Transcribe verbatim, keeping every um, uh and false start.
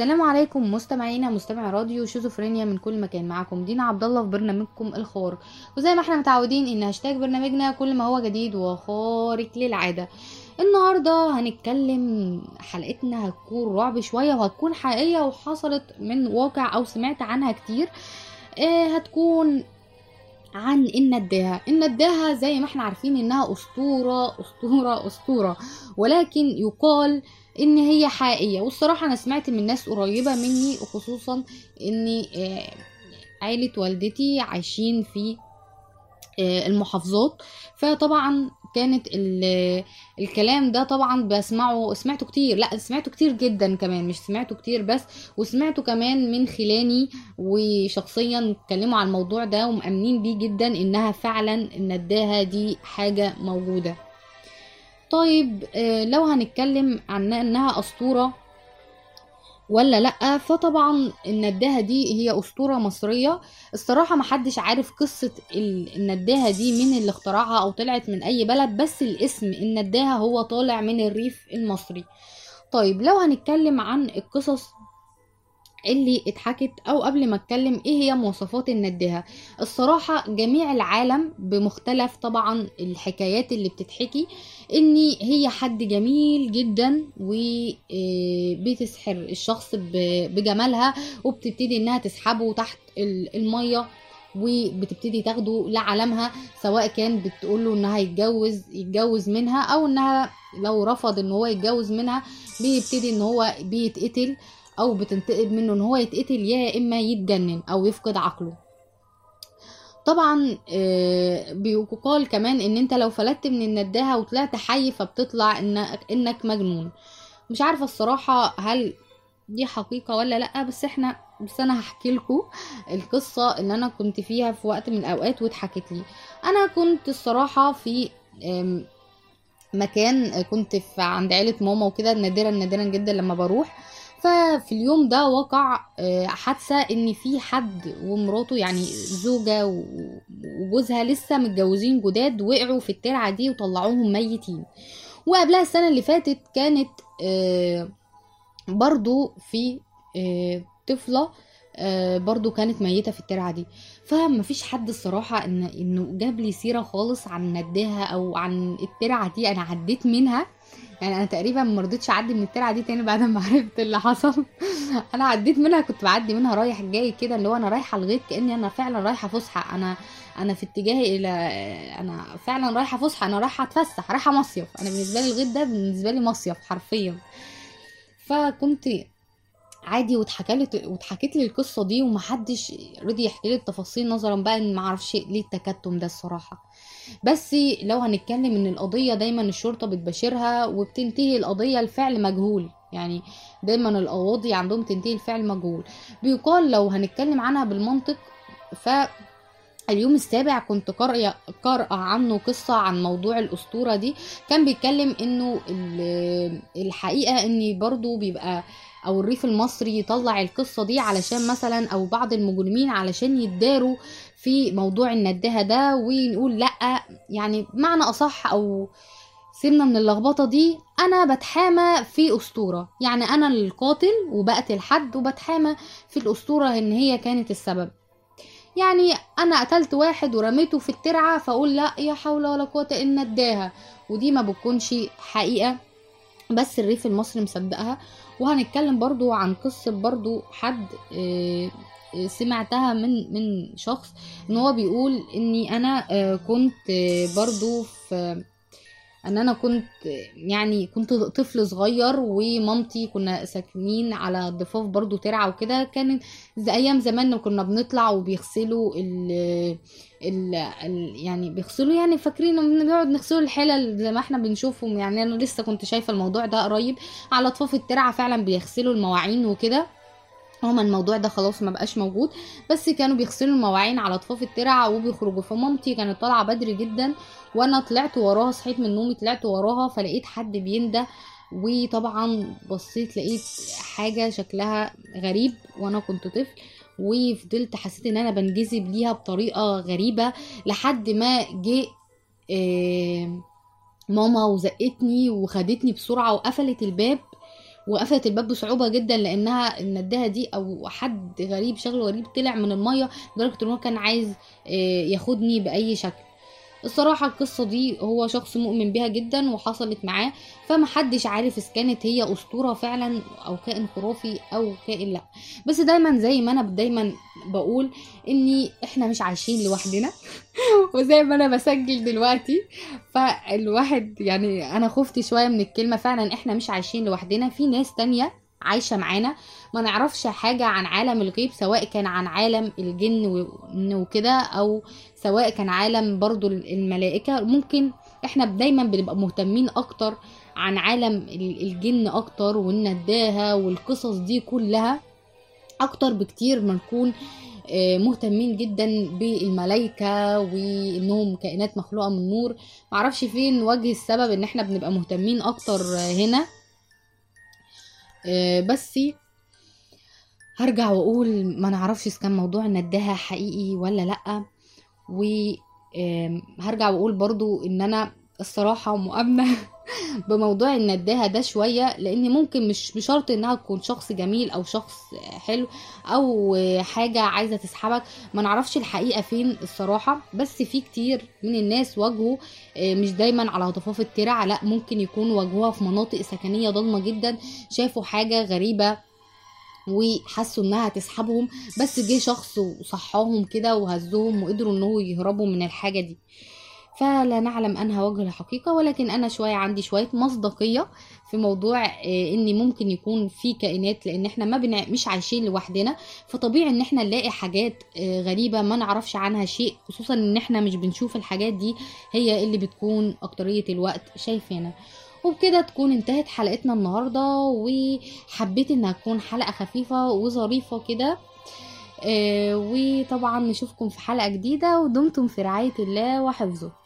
السلام عليكم مستمعينا، مستمع راديو شيزوفرينيا من كل مكان. معكم دينا عبد الله في برنامجكم الخوارق، وزي ما احنا متعودين ان هاشتاج برنامجنا كل ما هو جديد وخارق للعاده. النهارده هنتكلم، حلقتنا هتكون رعب شويه وهتكون حقيقيه وحصلت من واقع او سمعت عنها كتير. اه هتكون عن النداها. النداها زي ما احنا عارفين انها اسطوره اسطوره اسطوره، ولكن يقال ان هي حقيقيه. والصراحه انا سمعت من ناس قريبه مني، وخصوصا ان عائله والدتي عايشين في المحافظات، فطبعا كانت الكلام ده طبعا بسمعه سمعته كتير، لا سمعته كتير جدا كمان، مش سمعته كتير بس، وسمعته كمان من خلاني وشخصيا اتكلموا على الموضوع ده ومأمنين بيه جدا انها فعلا النداها دي حاجه موجوده. طيب لو هنتكلم عن انها اسطوره ولا لا، فطبعا النداها دي هي اسطوره مصريه. الصراحه محدش عارف قصه النداها دي، مين اللي اخترعها او طلعت من اي بلد، بس الاسم النداها هو طالع من الريف المصري. طيب لو هنتكلم عن القصص اللي اتحكت، او قبل ما اتكلم ايه هي مواصفات النداها، الصراحه جميع العالم بمختلف طبعا الحكايات اللي بتتحكي ان هي حد جميل جدا وبتسحر الشخص بجمالها، وبتبتدي انها تسحبه تحت الميه وبتبتدي تاخده لعالمها، سواء كان بتقوله انها يتجوز يتجوز منها، او انها لو رفض ان هو يتجوز منها بيبتدي ان هو بيتقتل، او بتنتقد منه ان هو يتقتل، يا اما يتجنن او يفقد عقله. طبعا بيقال كمان ان انت لو فلتت من النداها وطلعت حي فبتطلع انك مجنون. مش عارفه الصراحه هل دي حقيقه ولا لا، بس احنا بس انا هحكي لكم القصه اللي انا كنت فيها في وقت من الاوقات واتحكت لي. انا كنت الصراحه في مكان، كنت في عند عيله ماما وكده، نادرا نادرا جدا لما بروح. ففي اليوم ده وقع حادثه ان في حد ومراته، يعني زوجه وجوزها لسه متجوزين جداد، وقعوا في الترعه دي وطلعوهم ميتين. وقبلها السنه اللي فاتت كانت برضو في طفله برضو كانت ميته في الترعه دي. فمفيش حد الصراحه ان انه جاب لي سيره خالص عن نداها او عن الترعه دي. انا عديت منها، يعني انا تقريبا ما رضيتش اعدي من الترعه دي تاني بعد ما عرفت اللي حصل. انا عديت منها، كنت بعدي منها رايح جاي كده، اللي هو انا رايحه لغيط، كاني انا فعلا رايحه فسحه، انا انا في اتجاهي الى انا فعلا رايحه فسحه، انا رايحه اتفسح، رايحه مصيف. انا بالنسبه لي الغيط ده بالنسبه لي مصيف حرفيا. فكنت عادي، واتحكت واتحكت لي القصه دي ومحدش رضي يحكي لي التفاصيل، نظرا بقى ان ما اعرفش ليه التكتم ده الصراحه. بس لو هنتكلم ان القضيه دايما الشرطه بتباشرها وبتنتهي القضيه لفعل مجهول، يعني دايما القواضي عندهم تنتهي لفعل مجهول. بيقال لو هنتكلم عنها بالمنطق، ف اليوم السابع كنت قارئه قارئه عنه قصه عن موضوع الاسطوره دي. كان بيتكلم انه الحقيقه ان برضو بيبقى، او الريف المصري يطلع القصه دي علشان مثلا، او بعض المجرمين علشان يتداروا في موضوع النداها ده، ونقول لا، يعني معنى اصح او سيبنا من اللخبطه دي، انا بتحامى في اسطوره، يعني انا القاتل وبقتل حد وبتحامى في الاسطوره ان هي كانت السبب. يعني انا قتلت واحد ورميته في الترعه، فاقول لا يا حول ولا قوه الا بالله، ودي ما بتكونش حقيقه، بس الريف المصري مصدقها. وهنتكلم برضو عن قصه برضو حد سمعتها من من شخص، ان هو بيقول اني انا كنت برضو في ان انا كنت يعني كنت طفل صغير، ومامتي كنا ساكنين على ضفاف برضو ترعه وكده. كان زي ايام زمان كنا بنطلع وبيغسلوا ال ال يعني بيغسلوا، يعني فاكرين بنقعد نغسلوا الحلل زي ما احنا بنشوفهم، يعني انا لسه كنت شايفه الموضوع ده قريب على ضفاف الترعه، فعلا بيغسلوا المواعين وكده. هما الموضوع ده خلاص ما بقاش موجود، بس كانوا بيغسلوا المواعين على ضفاف الترعه وبيخرجوا. فمامتي كانت طالعه بدري جدا، وانا طلعت وراها، صحيت من نومي طلعت وراها، فلقيت حد بيندى، وطبعا بصيت لقيت حاجه شكلها غريب وانا كنت طفل، وفضلت حسيت ان انا بنجذب ليها بطريقه غريبه، لحد ما جه ماما وزقتني وخدتني بسرعه وقفلت الباب، وقفلت الباب بصعوبه جدا لانها النداها دي او حد غريب شغله غريب طلع من الميه لدرجه ان هو كان عايز ياخدني باي شكل. الصراحه القصه دي هو شخص مؤمن بها جدا وحصلت معاه، فمحدش عارف اذا كانت هي اسطوره فعلا او كائن خرافي او كائن لا. بس دايما زي ما انا دايما بقول ان احنا مش عايشين لوحدنا وزي ما انا بسجل دلوقتي فالواحد يعني انا خفت شويه من الكلمه، فعلا احنا مش عايشين لوحدنا، في ناس تانية عايشه معانا ما نعرفش حاجه عن عالم الغيب، سواء كان عن عالم الجن وكده او سواء كان عالم برضو الملائكه. ممكن احنا دايما بنبقى مهتمين اكتر عن عالم الجن اكتر والنداها والقصص دي كلها اكتر بكتير ما نكون مهتمين جدا بالملائكه وانهم كائنات مخلوقه من نور. معرفش فين وجه السبب ان احنا بنبقى مهتمين اكتر هنا. بس هرجع واقول ما نعرفش اذا كان موضوع النداها حقيقي ولا لا، وهرجع واقول برضو ان انا الصراحه مؤمنه بموضوع النداها ده شويه، لان ممكن مش بشرط انها تكون شخص جميل او شخص حلو او حاجه عايزه تسحبك، ما نعرفش الحقيقه فين الصراحه. بس في كتير من الناس واجهوا مش دايما على ضفاف الترع، لا ممكن يكون واجهوها في مناطق سكنيه ضلمه جدا، شافوا حاجه غريبه وحسوا انها تسحبهم، بس جه شخص وصحاهم كده وهزهم وقدروا انه يهربوا من الحاجه دي. فلا نعلم انها وجه الحقيقه، ولكن انا شويه عندي شويه مصداقيه في موضوع ان ممكن يكون في كائنات، لان احنا ما بنع... مش عايشين لوحدنا، فطبيعي ان احنا نلاقي حاجات غريبه ما نعرفش عنها شيء، خصوصا ان احنا مش بنشوف الحاجات دي، هي اللي بتكون اكتريه الوقت شايفينها. وبكده تكون انتهت حلقتنا النهارده، وحبيت انها تكون حلقه خفيفه وظريفه كده. وطبعا نشوفكم في حلقه جديده، ودمتم في رعايه الله وحفظه.